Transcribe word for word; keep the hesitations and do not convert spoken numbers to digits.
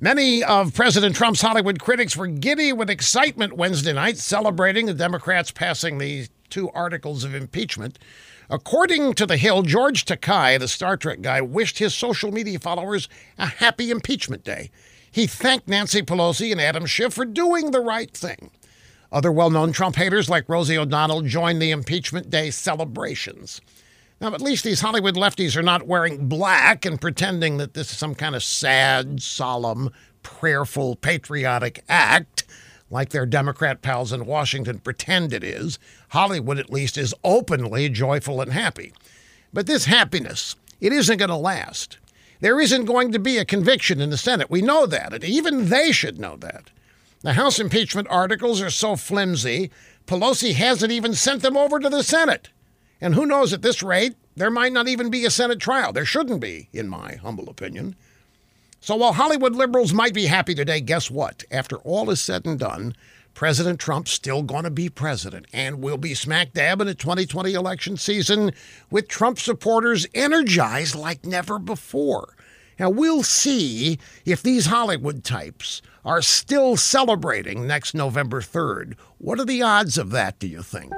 Many of President Trump's Hollywood critics were giddy with excitement Wednesday night, celebrating the Democrats passing the two articles of impeachment. According to The Hill, George Takai, the Star Trek guy, wished his social media followers a happy impeachment day. He thanked Nancy Pelosi and Adam Schiff for doing the right thing. Other well-known Trump haters like Rosie O'Donnell joined the impeachment day celebrations. Now, at least these Hollywood lefties are not wearing black and pretending that this is some kind of sad, solemn, prayerful, patriotic act, like their Democrat pals in Washington pretend it is. Hollywood, at least, is openly joyful and happy. But this happiness, it isn't going to last. There isn't going to be a conviction in the Senate. We know that, and even they should know that. The House impeachment articles are so flimsy, Pelosi hasn't even sent them over to the Senate. And who knows, at this rate, there might not even be a Senate trial. There shouldn't be, in my humble opinion. So while Hollywood liberals might be happy today, guess what? After all is said and done, President Trump's still going to be president, and we'll be smack dab in the twenty twenty election season with Trump supporters energized like never before. Now, we'll see if these Hollywood types are still celebrating next November third. What are the odds of that, do you think?